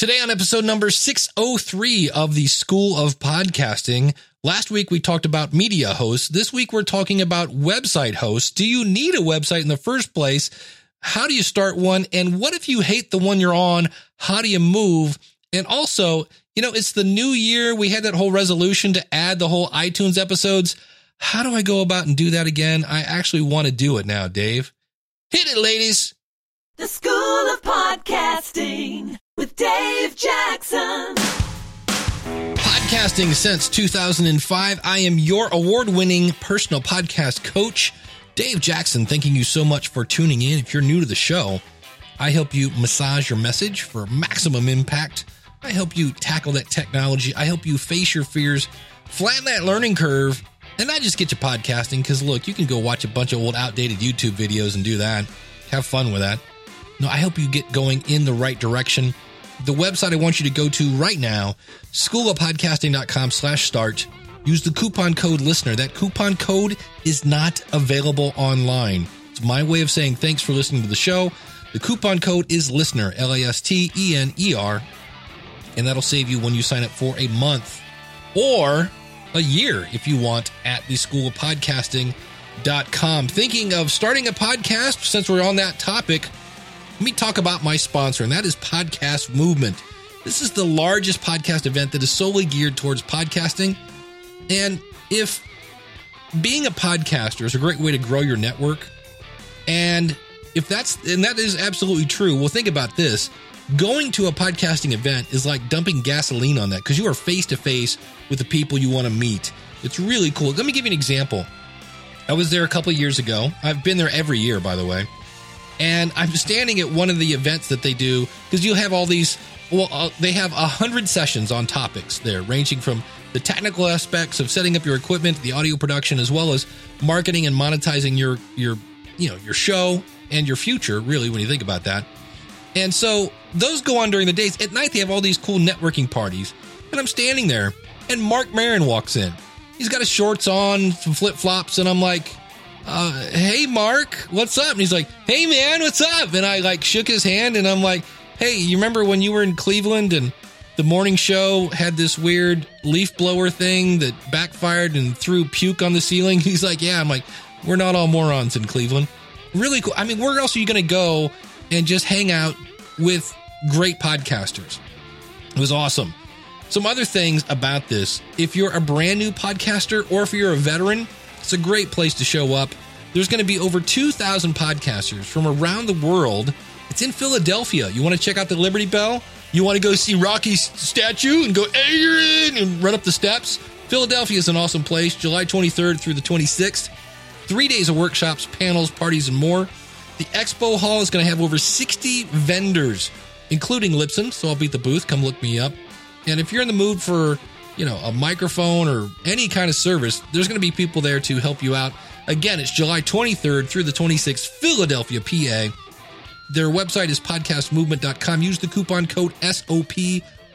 Today on episode number 603 of the School of Podcasting. Last week, we talked about media hosts. This week, we're talking about website hosts. Do you need a website in the first place? How do you start one? And what if you hate the one you're on? How do you move? And also, you know, it's the new year. We had that whole resolution to add the whole iTunes episodes. How do I go about and do that again? I actually want to do it now, Dave. Hit it, ladies. The School of Podcasting with Dave Jackson. Podcasting since 2005. I am your award-winning personal podcast coach, Dave Jackson. Thanking you so much for tuning in. If you're new to the show, I help you massage your message for maximum impact. I help you tackle that technology. I help you face your fears, flatten that learning curve, and I just get you podcasting because, look, you can go watch a bunch of old outdated YouTube videos and do that. Have fun with that. No, I help you get going in the right direction. The website I want you to go to right now, schoolofpodcasting.com/start. Use the coupon code LISTENER. That coupon code is not available online. It's my way of saying thanks for listening to the show. The coupon code is LISTENER, LISTENER, and that'll save you when you sign up for a month or a year, if you want, at the schoolofpodcasting.com. Thinking of starting a podcast, since we're on that topic, let me talk about my sponsor, and that is Podcast Movement. This is the largest podcast event that is solely geared towards podcasting. And if being a podcaster is a great way to grow your network, and if that is absolutely true, well, think about this. Going to a podcasting event is like dumping gasoline on that because you are face-to-face with the people you want to meet. It's really cool. Let me give you an example. I was there a couple of years ago. I've been there every year, by the way. And I'm standing at one of the events that they do because you'll have all these, they have 100 sessions on topics there, ranging from the technical aspects of setting up your equipment, the audio production, as well as marketing and monetizing your show and your future, really, when you think about that. And so those go on during the days. At night, they have all these cool networking parties. And I'm standing there, and Marc Maron walks in. He's got his shorts on, some flip-flops, and I'm like, hey, Marc, what's up? And he's like, hey, man, what's up? And I, shook his hand, and I'm like, hey, you remember when you were in Cleveland and the morning show had this weird leaf blower thing that backfired and threw puke on the ceiling? He's like, yeah. I'm like, we're not all morons in Cleveland. Really cool. I mean, where else are you going to go and just hang out with great podcasters? It was awesome. Some other things about this: if you're a brand new podcaster or if you're a veteran, it's a great place to show up. There's going to be over 2,000 podcasters from around the world. It's in Philadelphia. You want to check out the Liberty Bell? You want to go see Rocky's statue and go, Adrian, and run up the steps? Philadelphia is an awesome place. July 23rd through the 26th. 3 days of workshops, panels, parties, and more. The expo hall is going to have over 60 vendors, including Libsyn. So I'll be at the booth. Come look me up. And if you're in the mood for, a microphone or any kind of service, there's going to be people there to help you out. Again, it's July 23rd through the 26th, Philadelphia, PA. Their website is podcastmovement.com. Use the coupon code SOP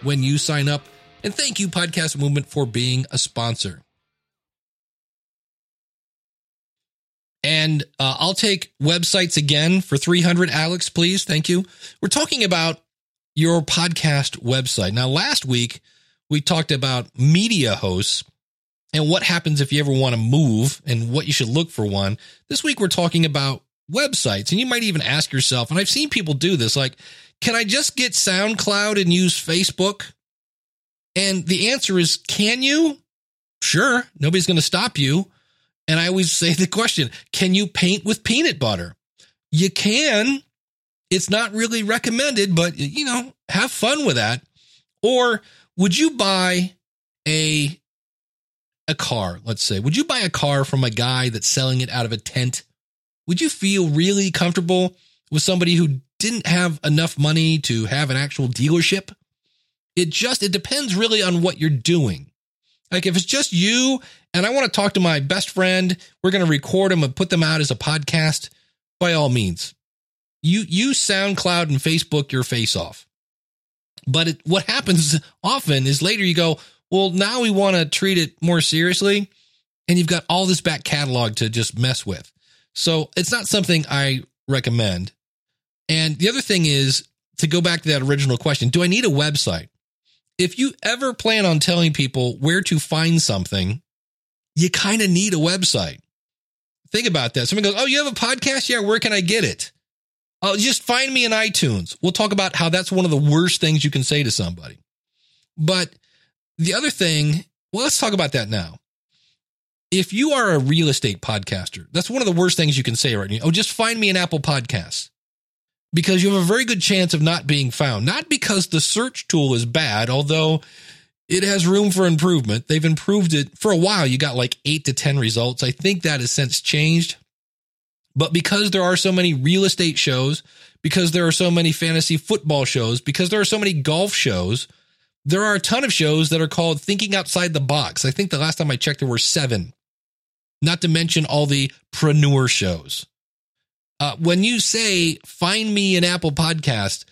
when you sign up. And thank you, Podcast Movement, for being a sponsor. And I'll take websites again for 300. Alex, please. Thank you. We're talking about your podcast website. Now, last week, we talked about media hosts and what happens if you ever want to move and what you should look for one. This week, we're talking about websites. And you might even ask yourself, and I've seen people do this, like, can I just get SoundCloud and use Facebook? And the answer is, can you? Sure. Nobody's going to stop you. And I always say the question, can you paint with peanut butter? You can. It's not really recommended, but, have fun with that. Or would you buy a car, let's say? Would you buy a car from a guy that's selling it out of a tent? Would you feel really comfortable with somebody who didn't have enough money to have an actual dealership? It depends really on what you're doing. Like if it's just you and I want to talk to my best friend, we're going to record them and put them out as a podcast. By all means, you use SoundCloud and Facebook your face off. But what happens often is later you go, well, now we want to treat it more seriously. And you've got all this back catalog to just mess with. So it's not something I recommend. And the other thing is to go back to that original question, do I need a website? If you ever plan on telling people where to find something, you kind of need a website. Think about that. Somebody goes, oh, you have a podcast? Yeah, where can I get it? Oh, just find me in iTunes. We'll talk about how that's one of the worst things you can say to somebody. But the other thing, well, let's talk about that now. If you are a real estate podcaster, that's one of the worst things you can say right now. Oh, just find me in Apple Podcasts. Because you have a very good chance of not being found. Not because the search tool is bad, although it has room for improvement. They've improved it for a while. You got like 8 to 10 results. I think that has since changed. But because there are so many real estate shows, because there are so many fantasy football shows, because there are so many golf shows, there are a ton of shows that are called Thinking Outside the Box. I think the last time I checked, there were 7, not to mention all the preneur shows. When you say, find me an Apple Podcast,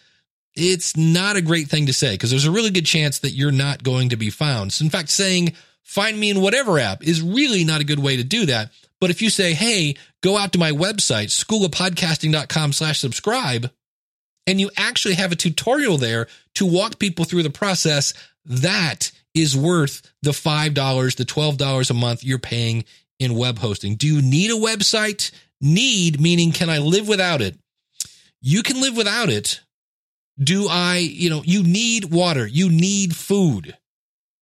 it's not a great thing to say because there's a really good chance that you're not going to be found. So in fact, saying, find me in whatever app is really not a good way to do that. But if you say, hey, go out to my website, schoolofpodcasting.com/subscribe, and you actually have a tutorial there to walk people through the process, that is worth the $5, the $12 a month you're paying in web hosting. Do you need a website? Need, meaning, can I live without it? You can live without it. Do I, you need water. You need food.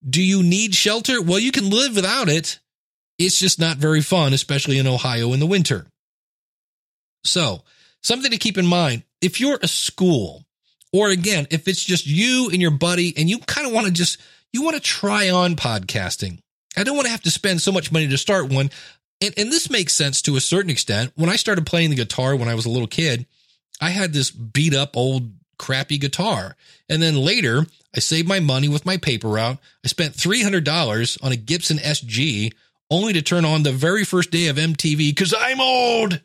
Do you need shelter? Well, you can live without it. It's just not very fun, especially in Ohio in the winter. So something to keep in mind, if you're a school, or again, if it's just you and your buddy and you kind of want to try on podcasting. I don't want to have to spend so much money to start one. And this makes sense to a certain extent. When I started playing the guitar when I was a little kid, I had this beat up old crappy guitar. And then later I saved my money with my paper route. I spent $300 on a Gibson SG only to turn on the very first day of MTV because I'm old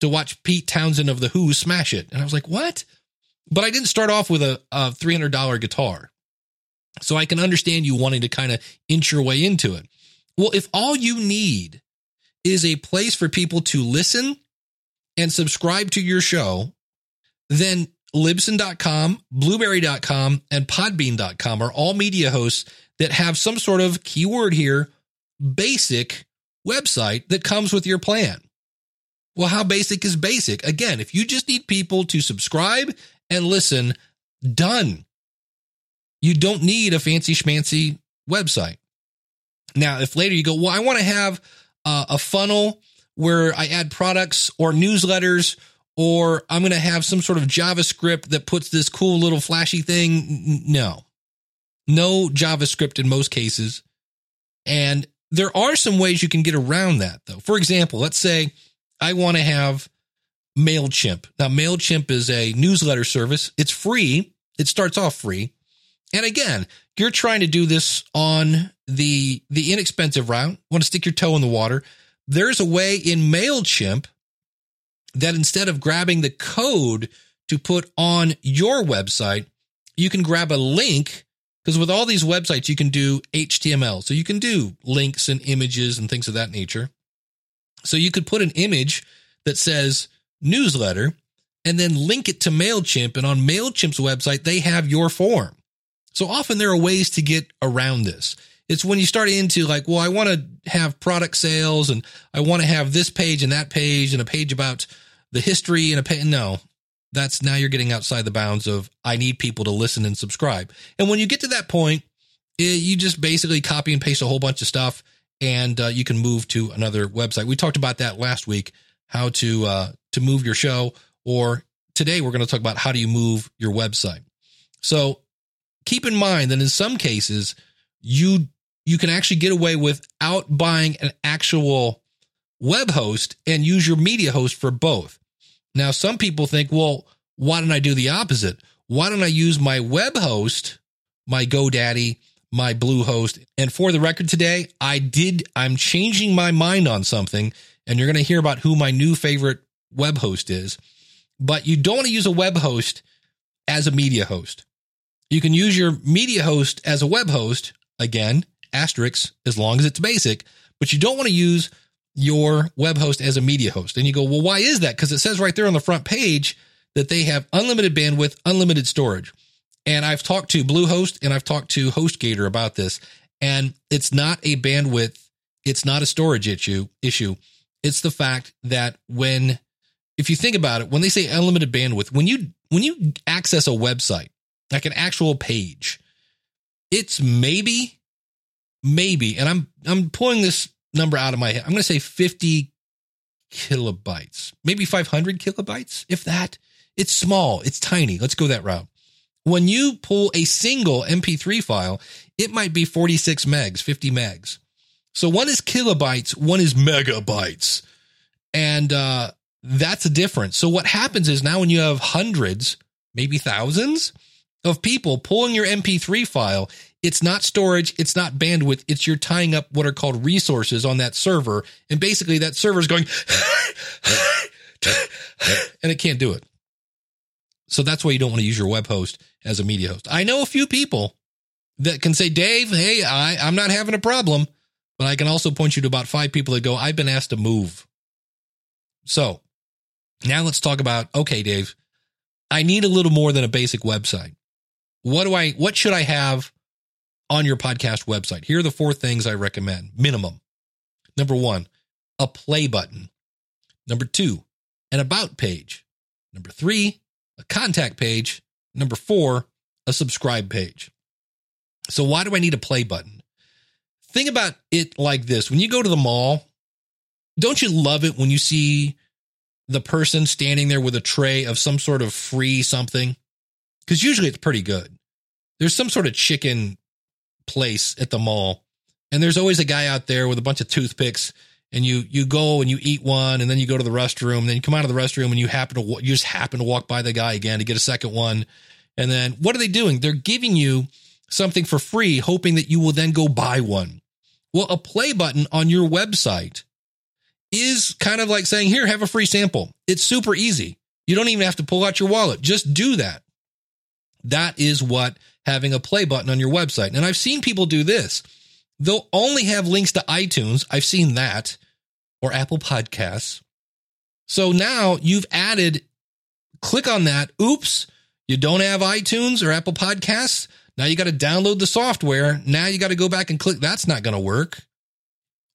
to watch Pete Townsend of The Who smash it. And I was like, what? But I didn't start off with a $300 guitar. So I can understand you wanting to kind of inch your way into it. Well, if all you need is a place for people to listen and subscribe to your show, then Libsyn.com, Blueberry.com, and Podbean.com are all media hosts that have some sort of, keyword here, basic website that comes with your plan. Well, how basic is basic? Again, if you just need people to subscribe and listen, done. You don't need a fancy schmancy website. Now, if later you go, well, I want to have a funnel where I add products or newsletters, or I'm going to have some sort of JavaScript that puts this cool little flashy thing. No JavaScript in most cases. And there are some ways you can get around that though. For example, let's say I want to have MailChimp. Now MailChimp is a newsletter service. It's free. It starts off free. And again, you're trying to do this on the inexpensive route, want to stick your toe in the water. There's a way in MailChimp that instead of grabbing the code to put on your website, you can grab a link because with all these websites, you can do HTML. So you can do links and images and things of that nature. So you could put an image that says newsletter and then link it to MailChimp. And on MailChimp's website, they have your form. So often there are ways to get around this. It's when you start into like, well, I want to have product sales and I want to have this page and that page and a page about the history and a page. No, that's now you're getting outside the bounds of I need people to listen and subscribe. And when you get to that point, you just basically copy and paste a whole bunch of stuff and you can move to another website. We talked about that last week, how to move your show, or today we're going to talk about how do you move your website. So keep in mind that in some cases, you can actually get away without buying an actual web host and use your media host for both. Now, some people think, well, why don't I do the opposite? Why don't I use my web host, my GoDaddy, my Bluehost? And for the record today, I'm changing my mind on something, and you're going to hear about who my new favorite web host is. But you don't want to use a web host as a media host. You can use your media host as a web host, again, asterisk, as long as it's basic, but you don't want to use your web host as a media host. And you go, well, why is that? Because it says right there on the front page that they have unlimited bandwidth, unlimited storage. And I've talked to Bluehost and I've talked to HostGator about this. And it's not a bandwidth, it's not a storage issue. It's the fact that if you think about it, when they say unlimited bandwidth, when you access a website, like an actual page, it's maybe, and I'm pulling this number out of my head. I'm going to say 50 kilobytes, maybe 500 kilobytes, if that. It's small, it's tiny. Let's go that route. When you pull a single MP3 file, it might be 46 megs, 50 megs. So one is kilobytes, one is megabytes. And that's a difference. So what happens is now when you have hundreds, maybe thousands of people pulling your MP3 file, it's not storage, it's not bandwidth, it's you're tying up what are called resources on that server. And basically that server is going, and it can't do it. So that's why you don't want to use your web host as a media host. I know a few people that can say, Dave, hey, I'm not having a problem, but I can also point you to about five people that go, I've been asked to move. So now let's talk about, okay, Dave, I need a little more than a basic website. What should I have on your podcast website? Here are the four things I recommend. Minimum. Number one, a play button. Number two, an about page. Number three, a contact page. Number four, a subscribe page. So why do I need a play button? Think about it like this. When you go to the mall, don't you love it when you see the person standing there with a tray of some sort of free something? Because usually it's pretty good. There's some sort of chicken place at the mall, and there's always a guy out there with a bunch of toothpicks, and you go and you eat one, and then you go to the restroom, then you come out of the restroom and you just happen to walk by the guy again to get a second one. And then what are they doing? They're giving you something for free, hoping that you will then go buy one. Well, a play button on your website is kind of like saying, here, have a free sample. It's super easy. You don't even have to pull out your wallet. Just do that. That is what having a play button on your website. And I've seen people do this. They'll only have links to iTunes. I've seen that, or Apple Podcasts. So now you've added, click on that. Oops, you don't have iTunes or Apple Podcasts. Now you got to download the software. Now you got to go back and click. That's not going to work.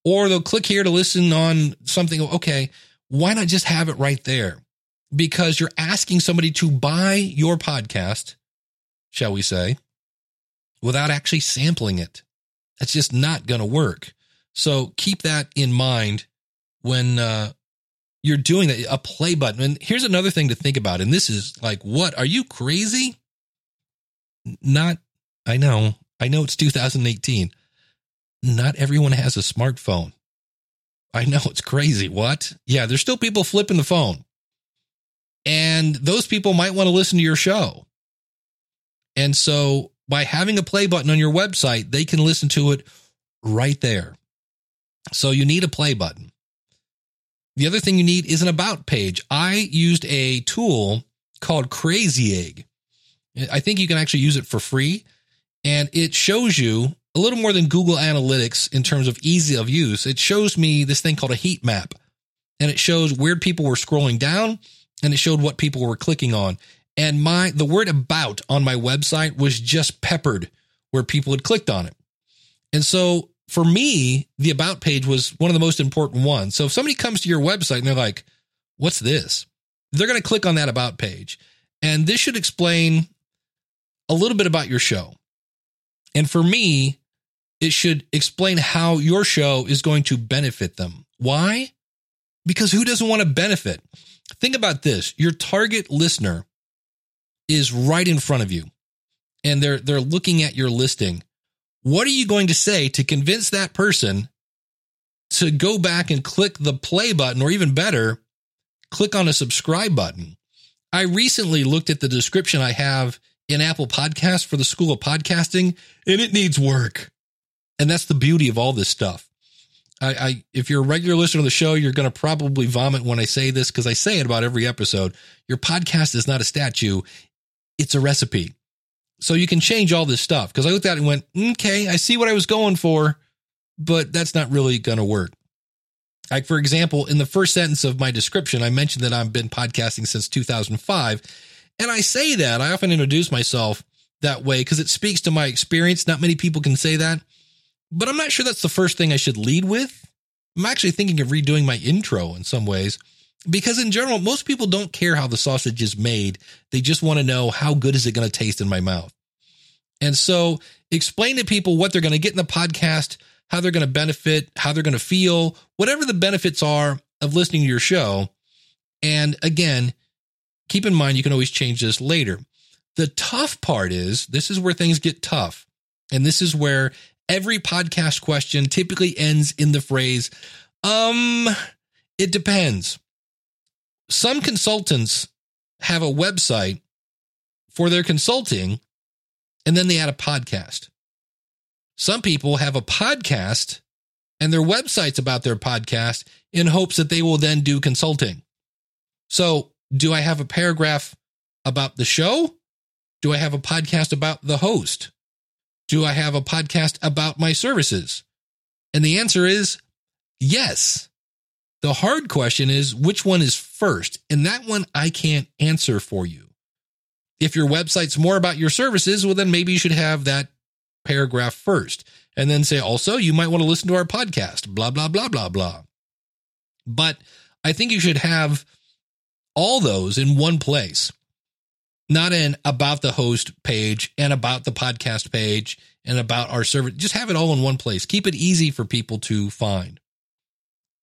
Or they'll click here to listen on something. Okay, why not just have it right there? Because you're asking somebody to buy your podcast, shall we say, without actually sampling it. That's just not going to work. So keep that in mind when you're doing that, a play button. And here's another thing to think about. And this is like, what? Are you crazy? Not, I know it's 2018. Not everyone has a smartphone. I know it's crazy. What? Yeah, there's still people flipping the phone. And those people might want to listen to your show. And so by having a play button on your website, they can listen to it right there. So you need a play button. The other thing you need is an about page. I used a tool called Crazy Egg. I think you can actually use it for free. And it shows you a little more than Google Analytics in terms of ease of use. It shows me this thing called a heat map, and it shows where people were scrolling down, and it showed what people were clicking on. And the word about on my website was just peppered where people had clicked on it. And so for me, the about page was one of the most important ones. So if somebody comes to your website and they're like, what's this? They're going to click on that about page. And this should explain a little bit about your show. And for me, it should explain how your show is going to benefit them. Why? Because who doesn't want to benefit? Think about this. Your target listener is right in front of you, and they're looking at your listing. What are you going to say to convince that person to go back and click the play button, or even better, click on a subscribe button? I recently looked at the description I have in Apple Podcasts for the School of Podcasting, and it needs work. And that's the beauty of all this stuff. If you're a regular listener of the show, you're going to probably vomit when I say this, because I say it about every episode. Your podcast is not a statue. It's a recipe. So you can change all this stuff. Because I looked at it and went, okay, I see what I was going for, but that's not really going to work. Like, for example, in the first sentence of my description, I mentioned that I've been podcasting since 2005. And I say that, I often introduce myself that way because it speaks to my experience. Not many people can say that, but I'm not sure that's the first thing I should lead with. I'm actually thinking of redoing my intro in some ways, because in general, most people don't care how the sausage is made. They just want to know how good is it going to taste in my mouth. And so explain to people what they're going to get in the podcast, how they're going to benefit, how they're going to feel, whatever the benefits are of listening to your show. And again, keep in mind, you can always change this later. The tough part is, this is where things get tough. And this is where every podcast question typically ends in the phrase, it depends. Some consultants have a website for their consulting, and then they add a podcast. Some people have a podcast and their website's about their podcast in hopes that they will then do consulting. So do I have a paragraph about the show? Do I have a podcast about the host? Do I have a podcast about my services? And the answer is yes. The hard question is, which one is first? And that one I can't answer for you. If your website's more about your services, well, then maybe you should have that paragraph first and then say, also, you might want to listen to our podcast, blah, blah, blah, blah, blah. But I think you should have all those in one place, not in about the host page and about the podcast page and about our service. Just have it all in one place. Keep it easy for people to find.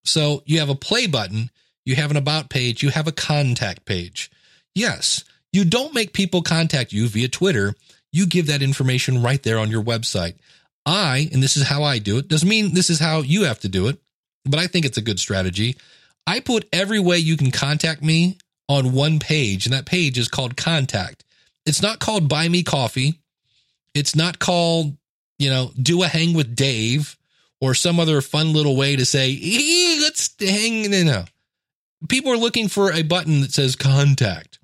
So you have a play button, you have an about page, you have a contact page. Yes, you don't make people contact you via Twitter. You give that information right there on your website. And this is how I do it, doesn't mean this is how you have to do it, but I think it's a good strategy. I put every way you can contact me on one page, and that page is called Contact. It's not called Buy Me Coffee. It's not called, do a hang with Dave or some other fun little way to say, let's hang. No. People are looking for a button that says Contact.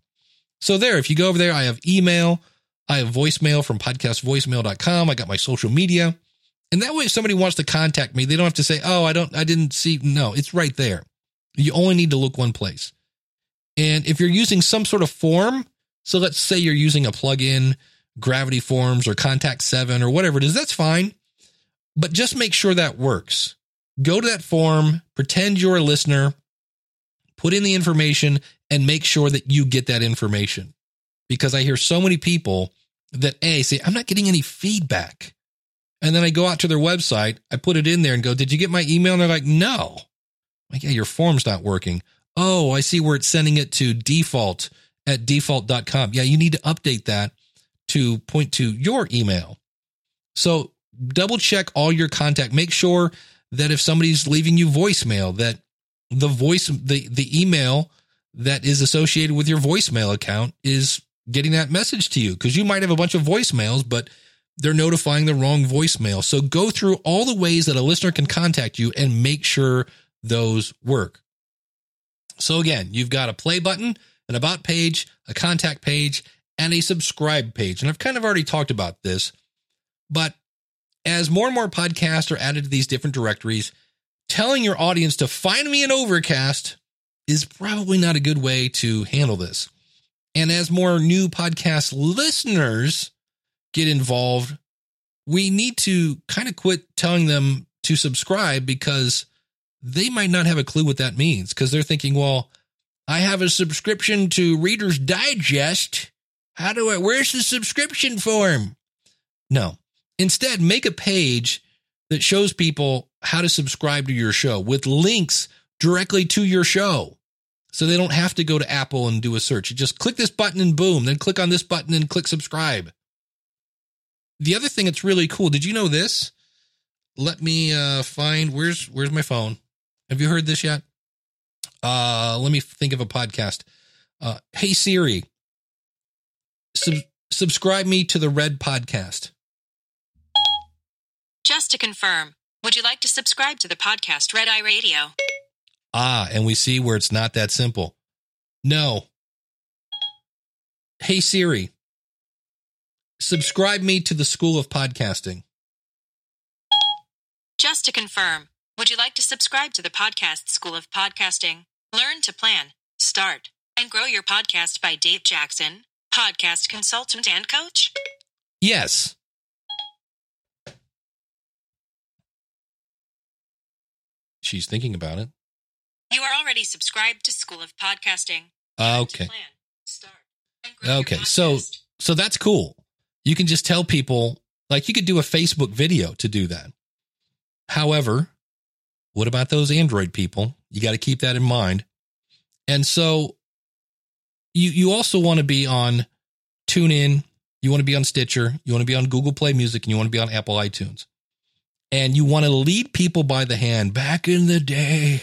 So there, if you go over there, I have email. I have voicemail from podcastvoicemail.com. I got my social media. And that way, if somebody wants to contact me, they don't have to say, I didn't see. No, it's right there. You only need to look one place. And if you're using some sort of form, so let's say you're using a plugin, Gravity Forms or Contact 7 or whatever it is, that's fine. But just make sure that works. Go to that form, pretend you're a listener, put in the information, and make sure that you get that information. Because I hear so many people that say, I'm not getting any feedback. And then I go out to their website, I put it in there and go, did you get my email? And they're like, no. Like, yeah, your form's not working. Oh, I see where it's sending it to default at default.com. Yeah, you need to update that to point to your email. So double check all your contact. Make sure that if somebody's leaving you voicemail, that the email that is associated with your voicemail account is getting that message to you, because you might have a bunch of voicemails, but they're notifying the wrong voicemail. So go through all the ways that a listener can contact you and make sure those work. So again, you've got a play button, an about page, a contact page, and a subscribe page. And I've kind of already talked about this, but as more and more podcasts are added to these different directories, telling your audience to find me in Overcast is probably not a good way to handle this. And as more new podcast listeners get involved, we need to kind of quit telling them to subscribe, because they might not have a clue what that means, because they're thinking, well, I have a subscription to Reader's Digest. Where's the subscription form? No. Instead, make a page that shows people how to subscribe to your show with links directly to your show. So they don't have to go to Apple and do a search. You just click this button and boom, then click on this button and click subscribe. The other thing that's really cool, did you know this? Let me find, where's my phone? Have you heard this yet? Let me think of a podcast. Hey Siri, subscribe me to the Red Podcast. Just to confirm, would you like to subscribe to the podcast Red Eye Radio? And we see where it's not that simple. No. Hey Siri, subscribe me to the School of Podcasting. Just to confirm, Would you like to subscribe to the podcast School of Podcasting? Learn to plan, start, and grow your podcast by Dave Jackson, podcast consultant and coach? Yes. She's thinking about it. You are already subscribed to School of Podcasting. Okay. Plan, start, and grow okay, your podcast. So that's cool. You can just tell people, like you could do a Facebook video to do that. However, what about those Android people? You got to keep that in mind. And so you also want to be on TuneIn. You want to be on Stitcher. You want to be on Google Play Music, and you want to be on Apple iTunes. And you want to lead people by the hand. Back in the day,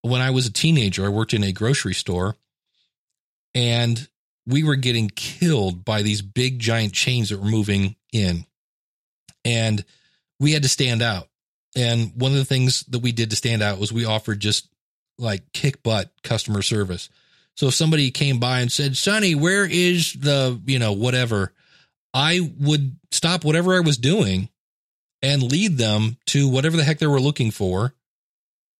when I was a teenager, I worked in a grocery store, and we were getting killed by these big, giant chains that were moving in. And we had to stand out. And one of the things that we did to stand out was we offered just like kick butt customer service. So if somebody came by and said, Sonny, where is the, whatever, I would stop whatever I was doing and lead them to whatever the heck they were looking for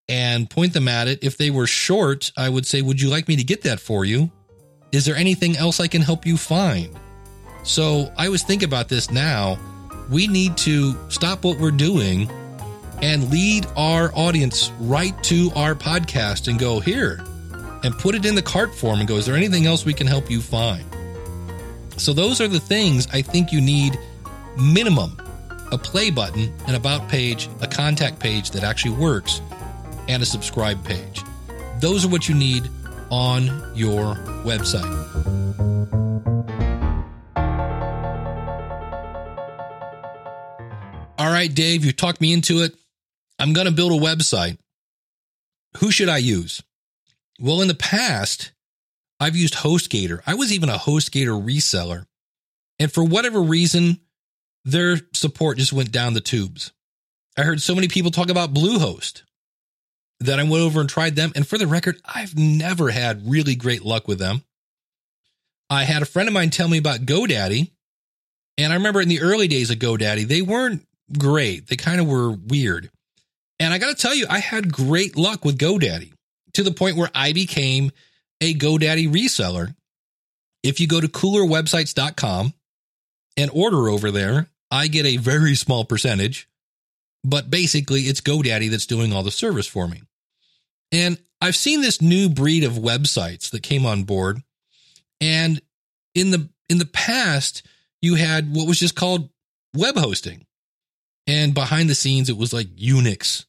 and point them at it. If they were short, I would say, would you like me to get that for you? Is there anything else I can help you find? So I always think about this now. We need to stop what we're doing and lead our audience right to our podcast and go here and put it in the cart form and go, is there anything else we can help you find? So those are the things I think you need minimum, a play button, an about page, a contact page that actually works, and a subscribe page. Those are what you need on your website. All right, Dave, you talked me into it. I'm going to build a website. Who should I use? Well, in the past, I've used HostGator. I was even a HostGator reseller. And for whatever reason, their support just went down the tubes. I heard so many people talk about Bluehost that I went over and tried them. And for the record, I've never had really great luck with them. I had a friend of mine tell me about GoDaddy. And I remember in the early days of GoDaddy, they weren't great. They kind of were weird. And I got to tell you, I had great luck with GoDaddy to the point where I became a GoDaddy reseller. If you go to coolerwebsites.com and order over there, I get a very small percentage, but basically it's GoDaddy that's doing all the service for me. And I've seen this new breed of websites that came on board. And in the past, you had what was just called web hosting. And behind the scenes, it was like Unix.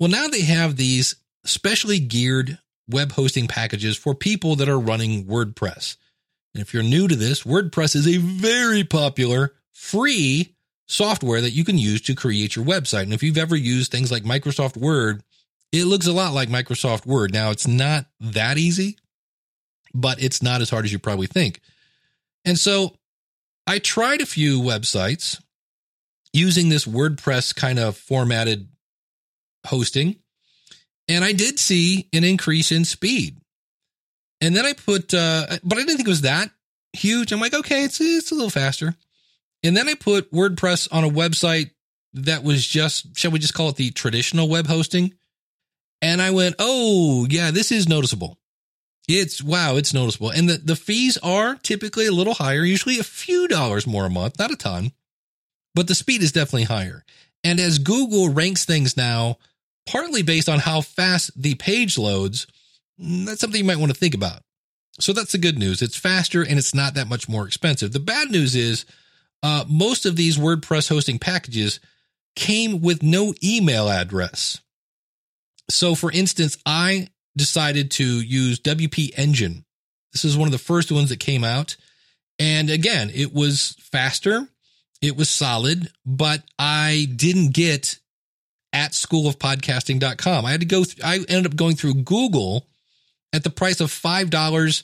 Well, now they have these specially geared web hosting packages for people that are running WordPress. And if you're new to this, WordPress is a very popular free software that you can use to create your website. And if you've ever used things like Microsoft Word, it looks a lot like Microsoft Word. Now, it's not that easy, but it's not as hard as you probably think. And so I tried a few websites using this WordPress kind of formatted hosting, and I did see an increase in speed. And then I put, but I didn't think it was that huge. I'm like, okay, it's a little faster. And then I put WordPress on a website that was just, shall we just call it the traditional web hosting? And I went, oh yeah, this is noticeable. It's noticeable. And the fees are typically a little higher, usually a few dollars more a month, not a ton, but the speed is definitely higher. And as Google ranks things now, partly based on how fast the page loads, that's something you might want to think about. So that's the good news. It's faster and it's not that much more expensive. The bad news is most of these WordPress hosting packages came with no email address. So for instance, I decided to use WP Engine. This is one of the first ones that came out. And again, it was faster. It was solid, but I didn't get at schoolofpodcasting.com. I had to go through, I ended up going through Google at the price of $5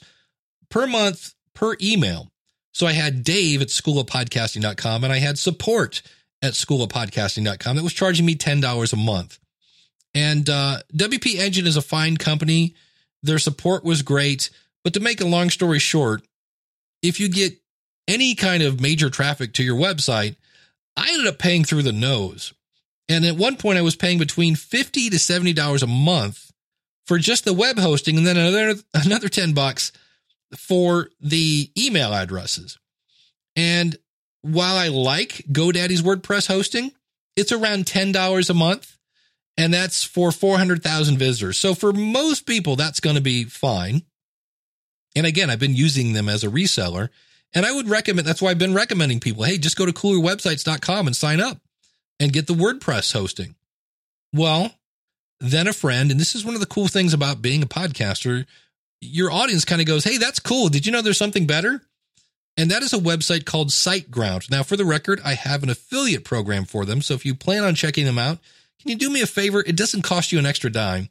per month per email. So I had Dave at schoolofpodcasting.com and I had support at schoolofpodcasting.com that was charging me $10 a month. And WP Engine is a fine company. Their support was great. But to make a long story short, if you get any kind of major traffic to your website, I ended up paying through the nose. And at one point I was paying between $50 to $70 a month for just the web hosting, and then another $10 for the email addresses. And while I like GoDaddy's WordPress hosting, it's around $10 a month, and that's for 400,000 visitors. So for most people, that's going to be fine. And again, I've been using them as a reseller, and I would recommend, that's why I've been recommending people, hey, just go to coolerwebsites.com and sign up and get the WordPress hosting. Well, then a friend, and this is one of the cool things about being a podcaster, your audience kind of goes, hey, that's cool. Did you know there's something better? And that is a website called SiteGround. Now, for the record, I have an affiliate program for them. So if you plan on checking them out, can you do me a favor? It doesn't cost you an extra dime.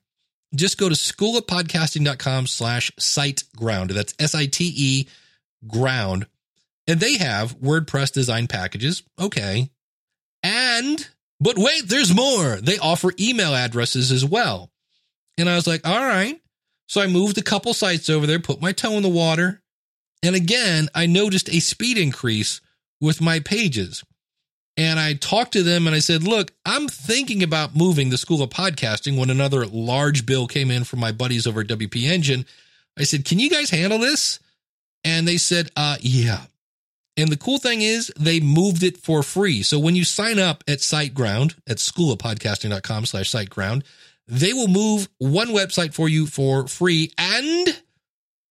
Just go to schoolofpodcasting.com/SiteGround. That's SITE ground. And they have WordPress design packages. Okay. But wait, there's more. They offer email addresses as well. And I was like, all right. So I moved a couple sites over there, put my toe in the water. And again, I noticed a speed increase with my pages. And I talked to them and I said, look, I'm thinking about moving the School of Podcasting when another large bill came in from my buddies over at WP Engine. I said, can you guys handle this? And they said, yeah. And the cool thing is they moved it for free. So when you sign up at SiteGround, at schoolofpodcasting.com/SiteGround, they will move one website for you for free. And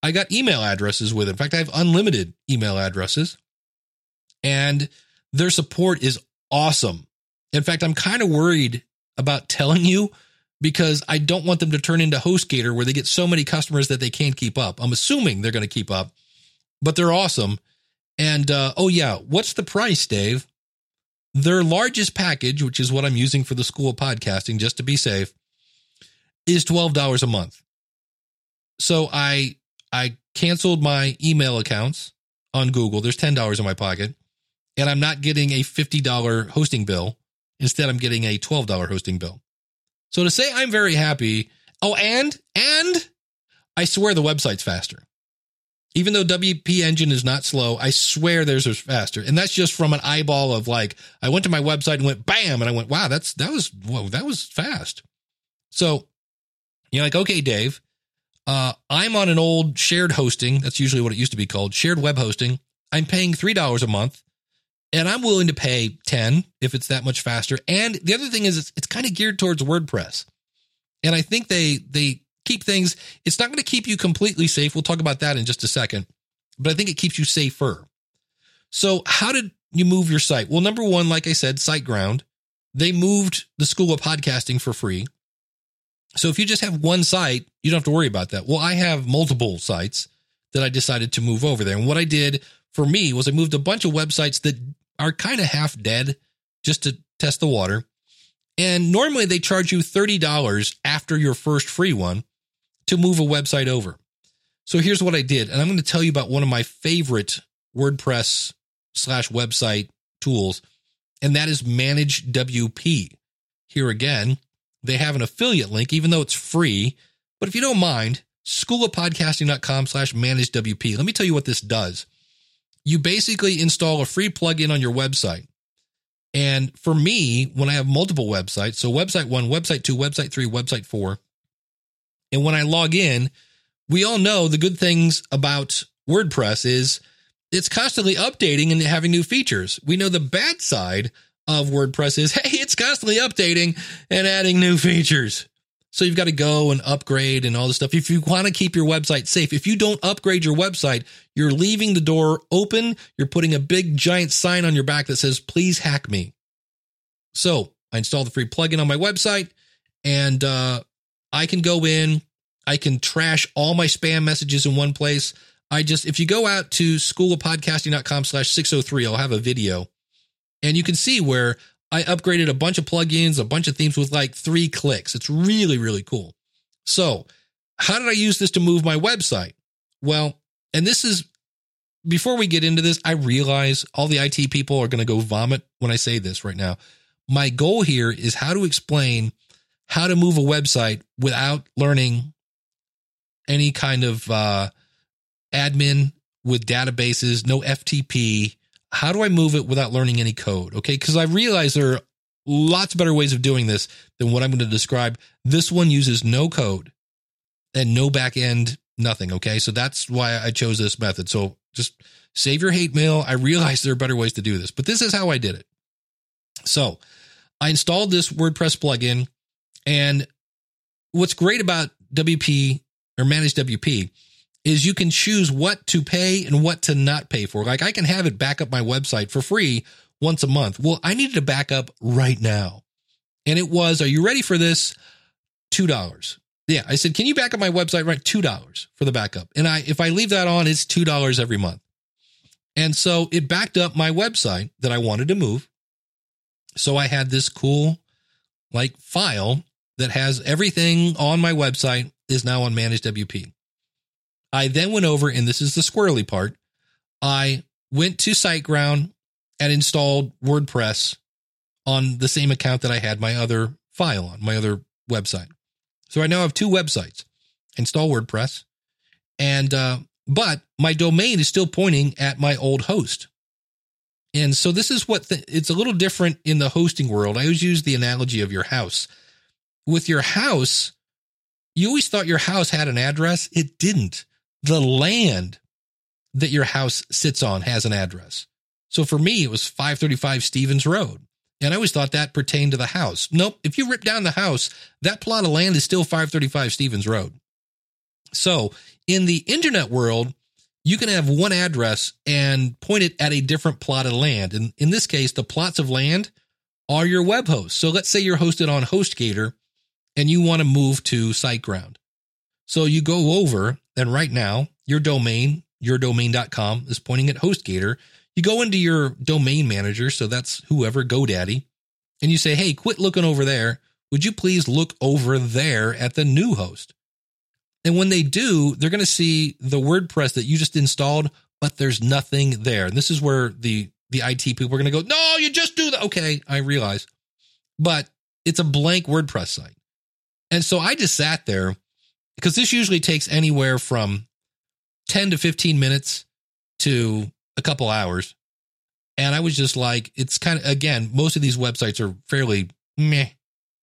I got email addresses with it. In fact, I have unlimited email addresses. And their support is awesome. In fact, I'm kind of worried about telling you because I don't want them to turn into HostGator where they get so many customers that they can't keep up. I'm assuming they're going to keep up, but they're awesome. And, oh yeah, what's the price, Dave? Their largest package, which is what I'm using for the School of Podcasting, just to be safe, is $12 a month. So I canceled my email accounts on Google. There's $10 in my pocket, and I'm not getting a $50 hosting bill. Instead, I'm getting a $12 hosting bill. So to say I'm very happy. Oh, and I swear the website's faster. Even though WP Engine is not slow, I swear theirs is faster. And that's just from an eyeball of like, I went to my website and went, bam. And I went, wow, that was fast. So you're like, okay, Dave, I'm on an old shared hosting. That's usually what it used to be called, shared web hosting. I'm paying $3 a month, and I'm willing to pay $10 if it's that much faster. And the other thing is it's kind of geared towards WordPress. And I think they keep things, it's not going to keep you completely safe. We'll talk about that in just a second, but I think it keeps you safer. So how did you move your site? Well, number one, like I said, SiteGround, they moved the School of Podcasting for free. So if you just have one site, you don't have to worry about that. Well, I have multiple sites that I decided to move over there. And what I did for me was I moved a bunch of websites that are kind of half dead just to test the water. And normally they charge you $30 after your first free one to move a website over. So here's what I did. And I'm going to tell you about one of my favorite WordPress / website tools, and that is ManageWP. Here again, they have an affiliate link, even though it's free. But if you don't mind, schoolofpodcasting.com/managewp. Let me tell you what this does. You basically install a free plugin on your website. And for me, when I have multiple websites, so website 1, website 2, website 3, website 4. And when I log in, we all know the good things about WordPress is it's constantly updating and having new features. We know the bad side of WordPress is, hey, it's constantly updating and adding new features. So you've got to go and upgrade and all this stuff. If you want to keep your website safe, if you don't upgrade your website, you're leaving the door open. You're putting a big giant sign on your back that says, please hack me. So I installed the free plugin on my website, and I can go in, I can trash all my spam messages in one place. If you go out to schoolofpodcasting.com/603, I'll have a video. And you can see where I upgraded a bunch of plugins, a bunch of themes with like 3 clicks. It's really, really cool. So how did I use this to move my website? Well, and this is, before we get into this, I realize all the IT people are going to go vomit when I say this right now. My goal here is how to explain how to move a website without learning any kind of admin with databases, no FTP. How do I move it without learning any code? Okay, because I realize there are lots of better ways of doing this than what I'm going to describe. This one uses no code and no back end, nothing. Okay. So that's why I chose this method. So just save your hate mail. I realize there are better ways to do this, but this is how I did it. So I installed this WordPress plugin, and what's great about WP or ManageWP is you can choose what to pay and what to not pay for. Like, I can have it back up my website for free once a month. Well, I needed to back up right now. And it was, are you ready for this? $2. Yeah. I said, can you back up my website? Right. $2 for the backup. And if I leave that on, it's $2 every month. And so it backed up my website that I wanted to move. So I had this cool like file that has everything on my website is now on ManageWP. I then went over, and this is the squirrely part, I went to SiteGround and installed WordPress on the same account that I had my other file on, my other website. So I now have two websites, install WordPress, and but my domain is still pointing at my old host. And so this is what, it's a little different in the hosting world. I always use the analogy of your house. With your house, you always thought your house had an address. It didn't. The land that your house sits on has an address. So for me, it was 535 Stevens Road. And I always thought that pertained to the house. Nope. If you rip down the house, that plot of land is still 535 Stevens Road. So in the internet world, you can have one address and point it at a different plot of land. And in this case, the plots of land are your web hosts. So let's say you're hosted on HostGator and you want to move to SiteGround. So you go over, and right now, your domain, yourdomain.com, is pointing at HostGator. You go into your domain manager, so that's whoever, GoDaddy, and you say, hey, quit looking over there. Would you please look over there at the new host? And when they do, they're going to see the WordPress that you just installed, but there's nothing there. And this is where the IT people are going to go, no, you just do that. Okay, I realize. But it's a blank WordPress site. And so I just sat there, because this usually takes anywhere from 10 to 15 minutes to a couple hours. And I was just like, it's kind of, again, most of these websites are fairly meh,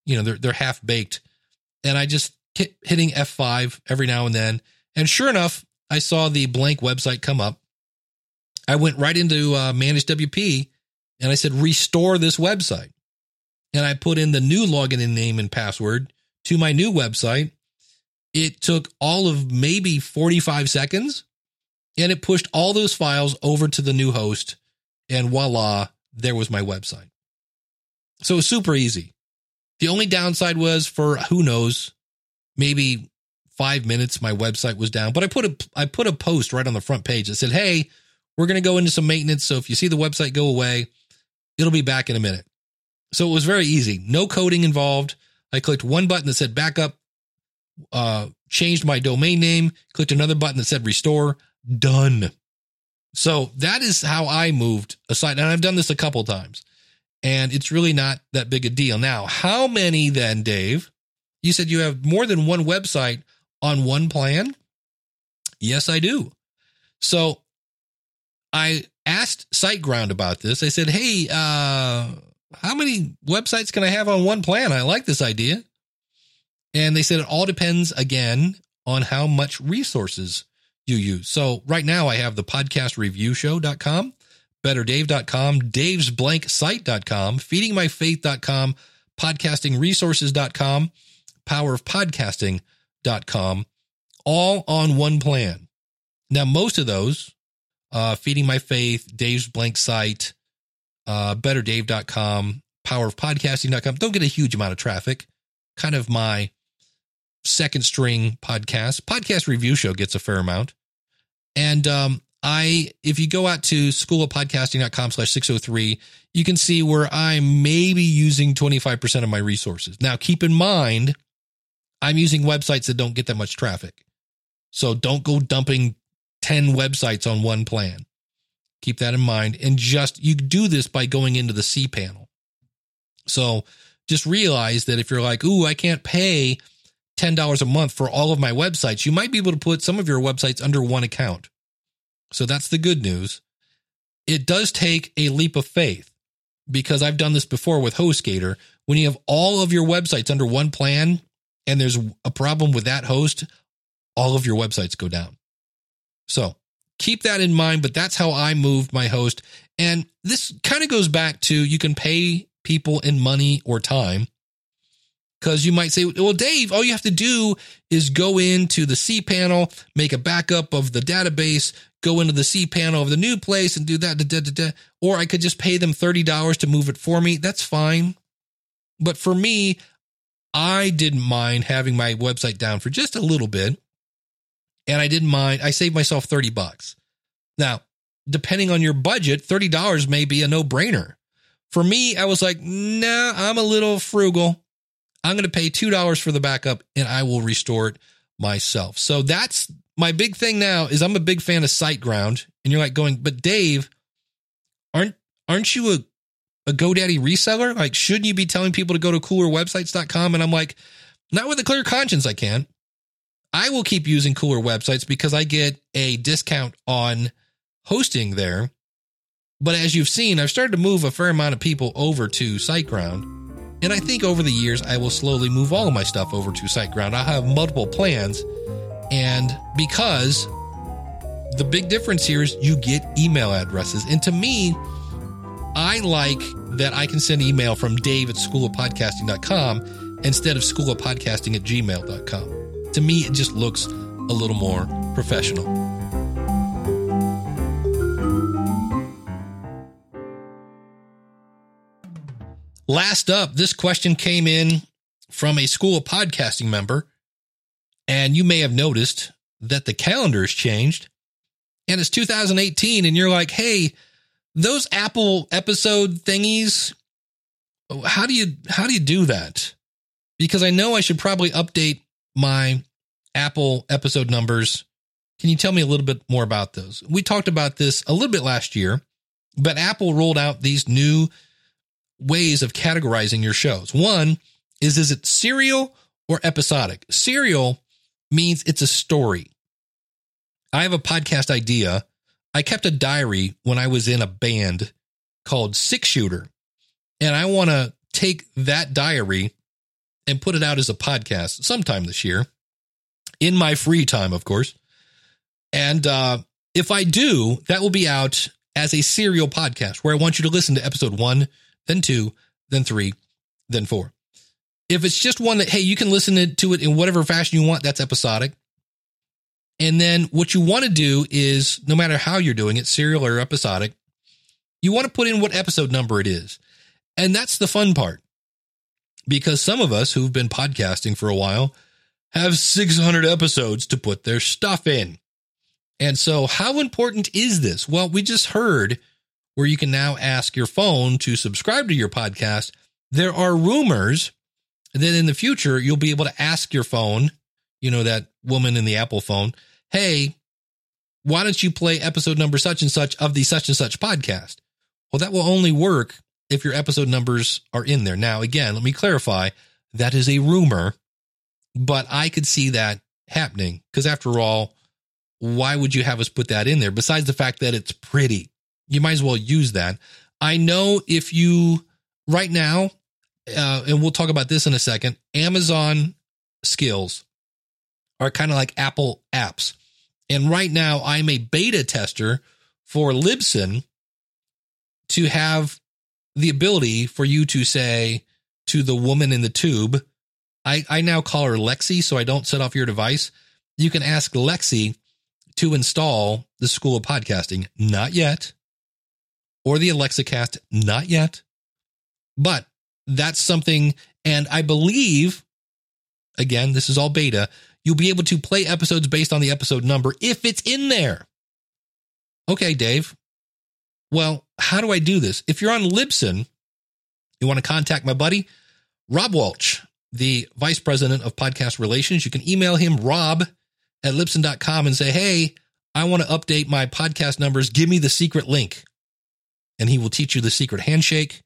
you know, they're half baked. And I just kept hitting F5 every now and then. And sure enough, I saw the blank website come up. I went right into ManageWP and I said, restore this website. And I put in the new login and name and password to my new website. It took all of maybe 45 seconds, and it pushed all those files over to the new host, and voila, there was my website. So it was super easy. The only downside was, for who knows, maybe 5 minutes, my website was down. But I put a post right on the front page that said, hey, we're going to go into some maintenance, so if you see the website go away, it'll be back in a minute. So it was very easy. No coding involved. I clicked one button that said backup, changed my domain name, clicked another button that said restore, done. So that is how I moved a site. And I've done this a couple times, and it's really not that big a deal. Now, how many then, Dave? You said you have more than one website on one plan? Yes, I do. So I asked SiteGround about this. I said, hey, how many websites can I have on one plan? I like this idea. And they said it all depends, again, on how much resources you use. So right now I have the podcastreview.com, betterdave.com, davesblanksite.com, feedingmyfaith.com, podcastingresources.com, powerofpodcasting.com, all on one plan. Now, most of those, Feeding My Faith, Dave's Blank Site, betterdave.com, powerofpodcasting.com, don't get a huge amount of traffic, kind of my second string podcast. Podcast Review Show gets a fair amount. And if you go out to schoolofpodcasting.com/603, you can see where I may be using 25% of my resources. Now, keep in mind, I'm using websites that don't get that much traffic. So don't go dumping 10 websites on one plan. Keep that in mind. And just, you do this by going into the cPanel. So just realize that if you're like, ooh, I can't pay $10 a month for all of my websites, you might be able to put some of your websites under one account. So that's the good news. It does take a leap of faith because I've done this before with HostGator. When you have all of your websites under one plan and there's a problem with that host, all of your websites go down. So keep that in mind, but that's how I moved my host. And this kind of goes back to, you can pay people in money or time, because you might say, well, Dave, all you have to do is go into the cPanel, make a backup of the database, go into the cPanel of the new place and do that. Or I could just pay them $30 to move it for me. That's fine. But for me, I didn't mind having my website down for just a little bit. And I didn't mind. I saved myself $30. Now, depending on your budget, $30 may be a no-brainer. For me, I was like, nah, I'm a little frugal. I'm going to pay $2 for the backup and I will restore it myself. So that's my big thing now, is I'm a big fan of SiteGround. And you're like going, but Dave, aren't you a GoDaddy reseller? Like, shouldn't you be telling people to go to coolerwebsites.com? And I'm like, not with a clear conscience, I can. I will keep using Cooler Websites because I get a discount on hosting there. But as you've seen, I've started to move a fair amount of people over to SiteGround. And I think over the years, I will slowly move all of my stuff over to SiteGround. I have multiple plans. And because the big difference here is you get email addresses. And to me, I like that I can send email from Dave at schoolofpodcasting.com instead of schoolofpodcasting at gmail.com. To me, it just looks a little more professional. Last up, this question came in from a School of Podcasting member, and you may have noticed that the calendar has changed, and it's 2018, and you're like, hey, those Apple episode thingies, how do you do that? Because I know I should probably update my Apple episode numbers. Can you tell me a little bit more about those? We talked about this a little bit last year, but Apple rolled out these new ways of categorizing your shows. One is it serial or episodic? Serial means it's a story. I have a podcast idea. I kept a diary when I was in a band called Six Shooter, and I want to take that diary and put it out as a podcast sometime this year, in my free time, of course. And if I do, that will be out as a serial podcast, where I want you to listen to episode 1, then 2, then 3, then 4. If it's just one that, hey, you can listen to it in whatever fashion you want, that's episodic. And then what you want to do is, no matter how you're doing it, serial or episodic, you want to put in what episode number it is. And that's the fun part, because some of us who've been podcasting for a while have 600 episodes to put their stuff in. And so how important is this? Well, we just heard where you can now ask your phone to subscribe to your podcast. There are rumors that in the future, you'll be able to ask your phone, you know, that woman in the Apple phone, hey, why don't you play episode number such and such of the such and such podcast? Well, that will only work if your episode numbers are in there. Now, again, let me clarify, that is a rumor, but I could see that happening, because after all, why would you have us put that in there? Besides the fact that it's pretty. You might as well use that. I know if you right now, and we'll talk about this in a second, Amazon skills are kind of like Apple apps. And right now I'm a beta tester for Libsyn to have the ability for you to say to the woman in the tube, I now call her Lexi, so I don't set off your device. You can ask Lexi to install the School of Podcasting. Not yet. Or the Alexa Cast, not yet. But that's something, and I believe, again, this is all beta, you'll be able to play episodes based on the episode number if it's in there. Okay, Dave. Well, how do I do this? If you're on Libsyn, you want to contact my buddy, Rob Welch, the Vice President of Podcast Relations. You can email him, rob@libsyn.com, and say, hey, I want to update my podcast numbers. Give me the secret link. And he will teach you the secret handshake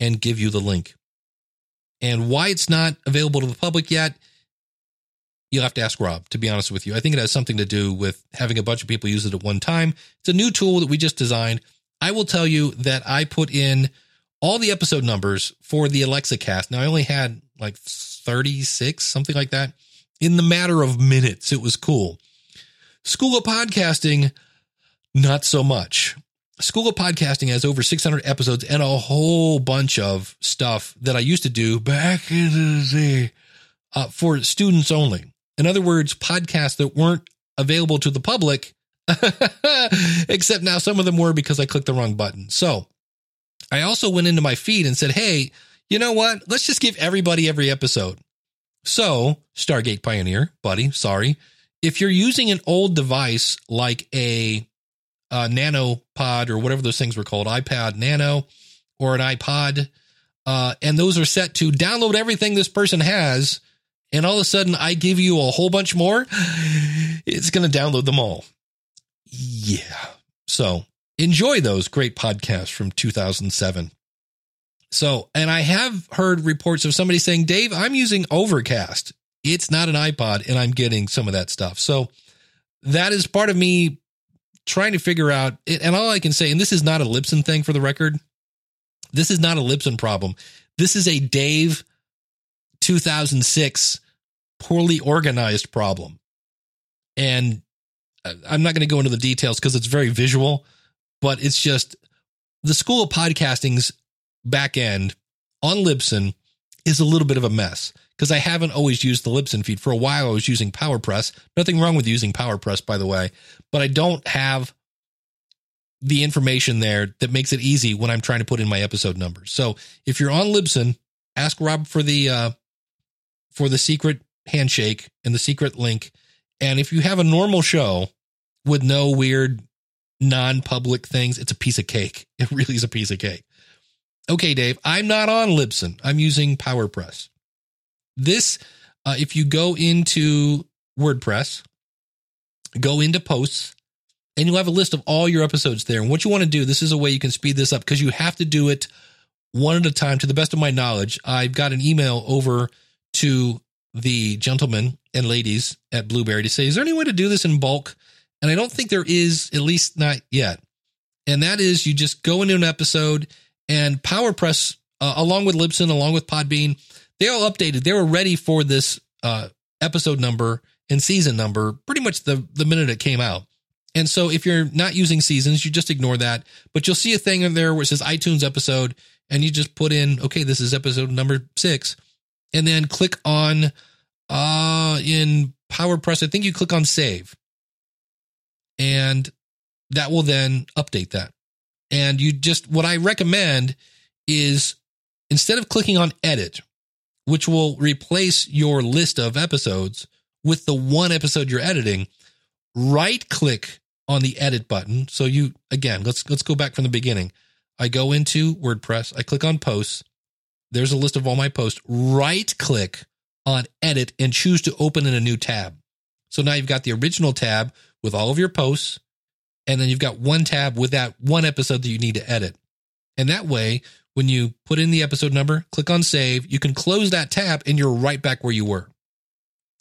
and give you the link. And why it's not available to the public yet, you'll have to ask Rob, to be honest with you. I think it has something to do with having a bunch of people use it at one time. It's a new tool that we just designed. I will tell you that I put in all the episode numbers for the Alexa cast. Now, I only had like 36, something like that, in the matter of minutes. It was cool. School of Podcasting, not so much. School of Podcasting has over 600 episodes and a whole bunch of stuff that I used to do back in the day for students only. In other words, podcasts that weren't available to the public, except now some of them were because I clicked the wrong button. So I also went into my feed and said, hey, you know what? Let's just give everybody every episode. So Stargate Pioneer, buddy, sorry. If you're using an old device like a NanoPod or whatever those things were called, iPad Nano or an iPod, and those are set to download everything this person has, and all of a sudden I give you a whole bunch more, it's going to download them all. Yeah. So enjoy those great podcasts from 2007. So, and I have heard reports of somebody saying, Dave, I'm using Overcast. It's not an iPod, and I'm getting some of that stuff. So that is part of me trying to figure out it. And all I can say, and this is not a Libsyn thing for the record. This is not a Libsyn problem. This is a Dave 2006 poorly organized problem. And I'm not going to go into the details because it's very visual, but it's just the School of Podcasting's back end on Libsyn is a little bit of a mess because I haven't always used the Libsyn feed. For a while, I was using PowerPress. Nothing wrong with using PowerPress, by the way, but I don't have the information there that makes it easy when I'm trying to put in my episode numbers. So if you're on Libsyn, ask Rob for the secret handshake and the secret link. And if you have a normal show with no weird non-public things, it's a piece of cake. It really is a piece of cake. Okay, Dave, I'm not on Libsyn. I'm using PowerPress. This, if you go into WordPress, go into posts, and you'll have a list of all your episodes there. And what you want to do, this is a way you can speed this up because you have to do it one at a time. To the best of my knowledge, I've got an email over to the gentlemen and ladies at Blueberry to say, is there any way to do this in bulk? And I don't think there is, at least not yet. And that is you just go into an episode and PowerPress, along with Libsyn, along with Podbean, they all updated. They were ready for this episode number and season number pretty much the minute it came out. And so if you're not using seasons, you just ignore that. But you'll see a thing in there where it says iTunes episode, and you just put in, okay, this is episode number 6. And then click on, in PowerPress, I think you click on save. And that will then update that. And you just, what I recommend is instead of clicking on edit, which will replace your list of episodes with the one episode you're editing, right click on the edit button. So you, again, let's go back from the beginning. I go into WordPress, I click on posts. There's a list of all my posts. Right click on edit and choose to open in a new tab. So now you've got the original tab with all of your posts. And then you've got one tab with that one episode that you need to edit. And that way, when you put in the episode number, click on save, you can close that tab and you're right back where you were.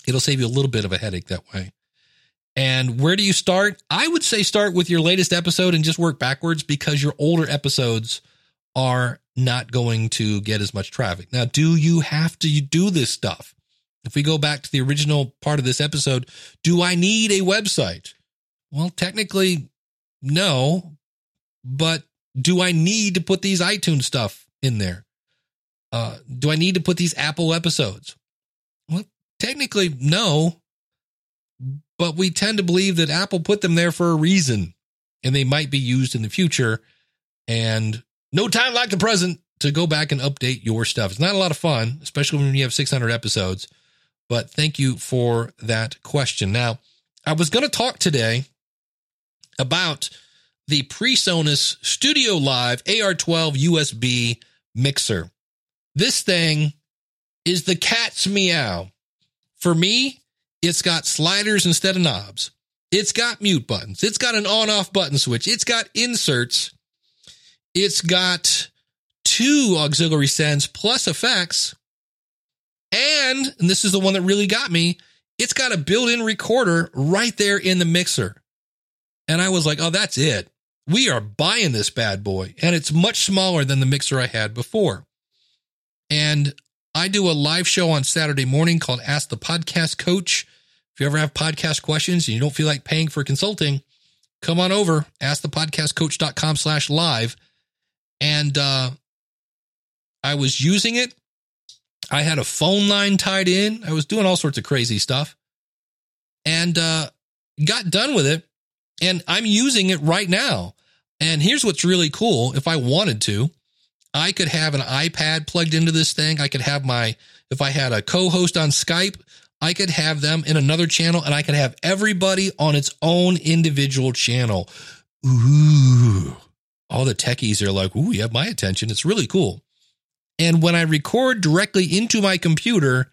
It'll save you a little bit of a headache that way. And where do you start? I would say start with your latest episode and just work backwards because your older episodes are not going to get as much traffic. Now, do you have to do this stuff? If we go back to the original part of this episode, do I need a website? Well, technically, no, but do I need to put these iTunes stuff in there? Do I need to put these Apple episodes? Well, technically, no, but we tend to believe that Apple put them there for a reason, and they might be used in the future, and no time like the present to go back and update your stuff. It's not a lot of fun, especially when you have 600 episodes, but thank you for that question. Now, I was going to talk today about the PreSonus Studio Live AR12 USB mixer. This thing is the cat's meow. For me, it's got sliders instead of knobs. It's got mute buttons. It's got an on-off button switch. It's got inserts. It's got 2 auxiliary sends plus effects. And this is the one that really got me, it's got a built-in recorder right there in the mixer. And I was like, oh, that's it. We are buying this bad boy, and it's much smaller than the mixer I had before. And I do a live show on Saturday morning called Ask the Podcast Coach. If you ever have podcast questions and you don't feel like paying for consulting, come on over, askthepodcastcoach.com/live. And I was using it. I had a phone line tied in. I was doing all sorts of crazy stuff and got done with it. And I'm using it right now. And here's what's really cool. If I wanted to, I could have an iPad plugged into this thing. I could have if I had a co-host on Skype, I could have them in another channel, and I could have everybody on its own individual channel. Ooh, all the techies are like, ooh, you have my attention. It's really cool. And when I record directly into my computer,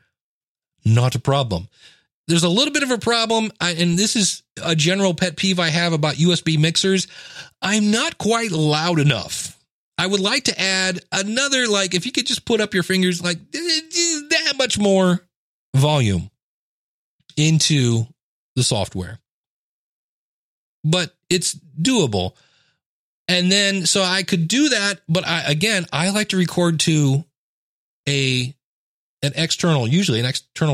not a problem. There's a little bit of a problem, and this is a general pet peeve I have about USB mixers. I'm not quite loud enough. I would like to add another, like, if you could just put up your fingers, like, that much more volume into the software. But it's doable. And then, so I could do that, but I like to record to an external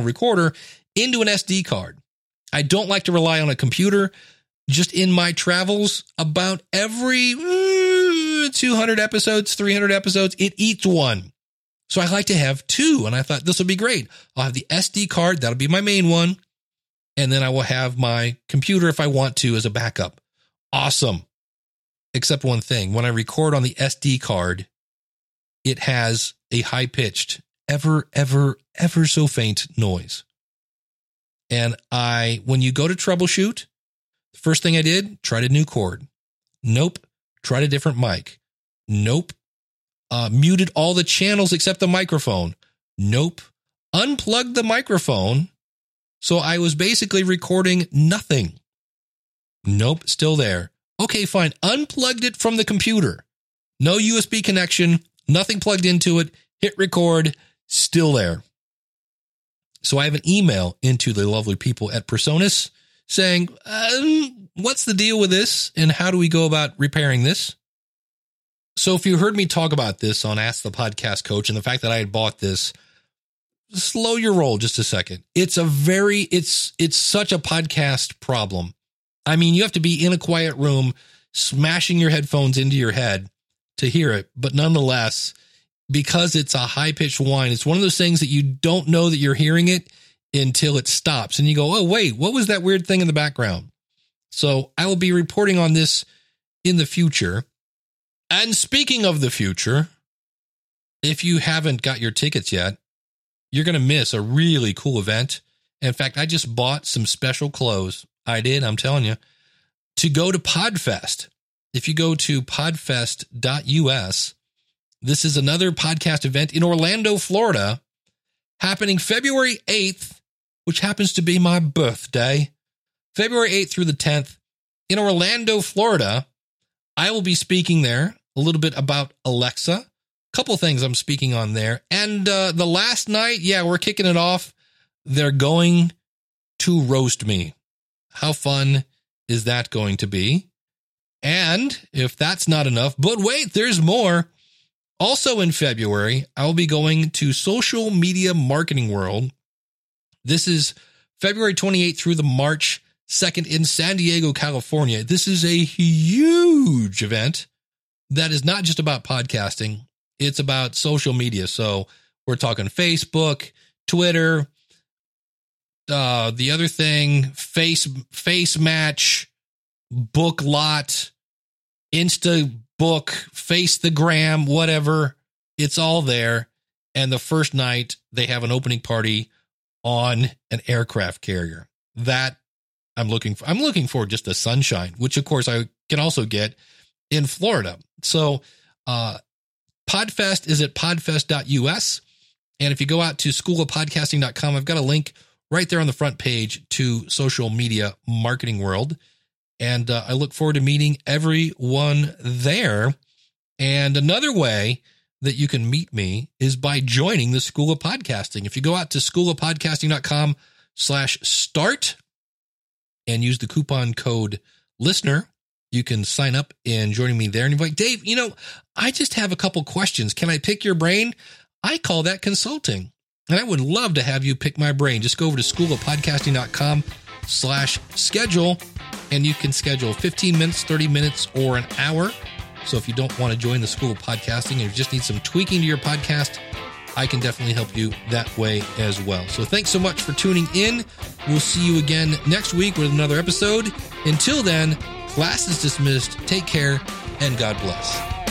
recorder into an SD card. I don't like to rely on a computer. Just in my travels, about every 200 episodes, 300 episodes, it eats one. So I like to have two, and I thought this will be great. I'll have the SD card. That'll be my main one. And then I will have my computer if I want to as a backup. Awesome. Except one thing. When I record on the SD card, it has a high-pitched, ever so faint noise. And when you go to troubleshoot, the first thing I did, tried a new cord. Nope. Tried a different mic. Nope. Muted all the channels except the microphone. Nope. Unplugged the microphone. So I was basically recording nothing. Nope. Still there. Okay, fine. Unplugged it from the computer. No USB connection. Nothing plugged into it. Hit record. Still there. So I have an email into the lovely people at Personas saying, what's the deal with this and how do we go about repairing this? So if you heard me talk about this on Ask the Podcast Coach and the fact that I had bought this, slow your roll just a second. It's such a podcast problem. I mean, you have to be in a quiet room, smashing your headphones into your head to hear it. But nonetheless, because it's a high-pitched whine, it's one of those things that you don't know that you're hearing it until it stops and you go, oh, wait, what was that weird thing in the background? So I will be reporting on this in the future. And speaking of the future, if you haven't got your tickets yet, you're going to miss a really cool event. In fact, I just bought some special clothes. I did, I'm telling you, to go to Podfest. If you go to podfest.us, this is another podcast event in Orlando, Florida, happening February 8th, which happens to be my birthday, February 8th through the 10th in Orlando, Florida. I will be speaking there a little bit about Alexa, a couple things I'm speaking on there. And the last night, we're kicking it off. They're going to roast me. How fun is that going to be? And if that's not enough, but wait, there's more. Also in February, I'll be going to Social Media Marketing World. This is February 28th through the March 2nd in San Diego, California. This is a huge event that is not just about podcasting. It's about social media. So we're talking Facebook, Twitter, the other thing, face match, book lot, Insta book, face the gram, whatever. It's all there. And the first night they have an opening party on an aircraft carrier that I'm looking for. I'm looking for just the sunshine, which of course I can also get in Florida. So Podfest is at podfest.us. And if you go out to schoolofpodcasting.com, I've got a link right there on the front page to Social Media Marketing World. And I look forward to meeting everyone there. And another way that you can meet me is by joining the School of Podcasting. If you go out to schoolofpodcasting.com/start and use the coupon code LISTENER, You can sign up and join me there. And you're like, Dave, you know, I just have a couple questions. Can I pick your brain? I call that consulting. And I would love to have you pick my brain. Just go over to schoolofpodcasting.com/schedule, and you can schedule 15 minutes, 30 minutes, or an hour. So if you don't want to join the School of Podcasting and you just need some tweaking to your podcast, I can definitely help you that way as well. So thanks so much for tuning in. We'll see you again next week with another episode. Until then, class is dismissed. Take care and God bless.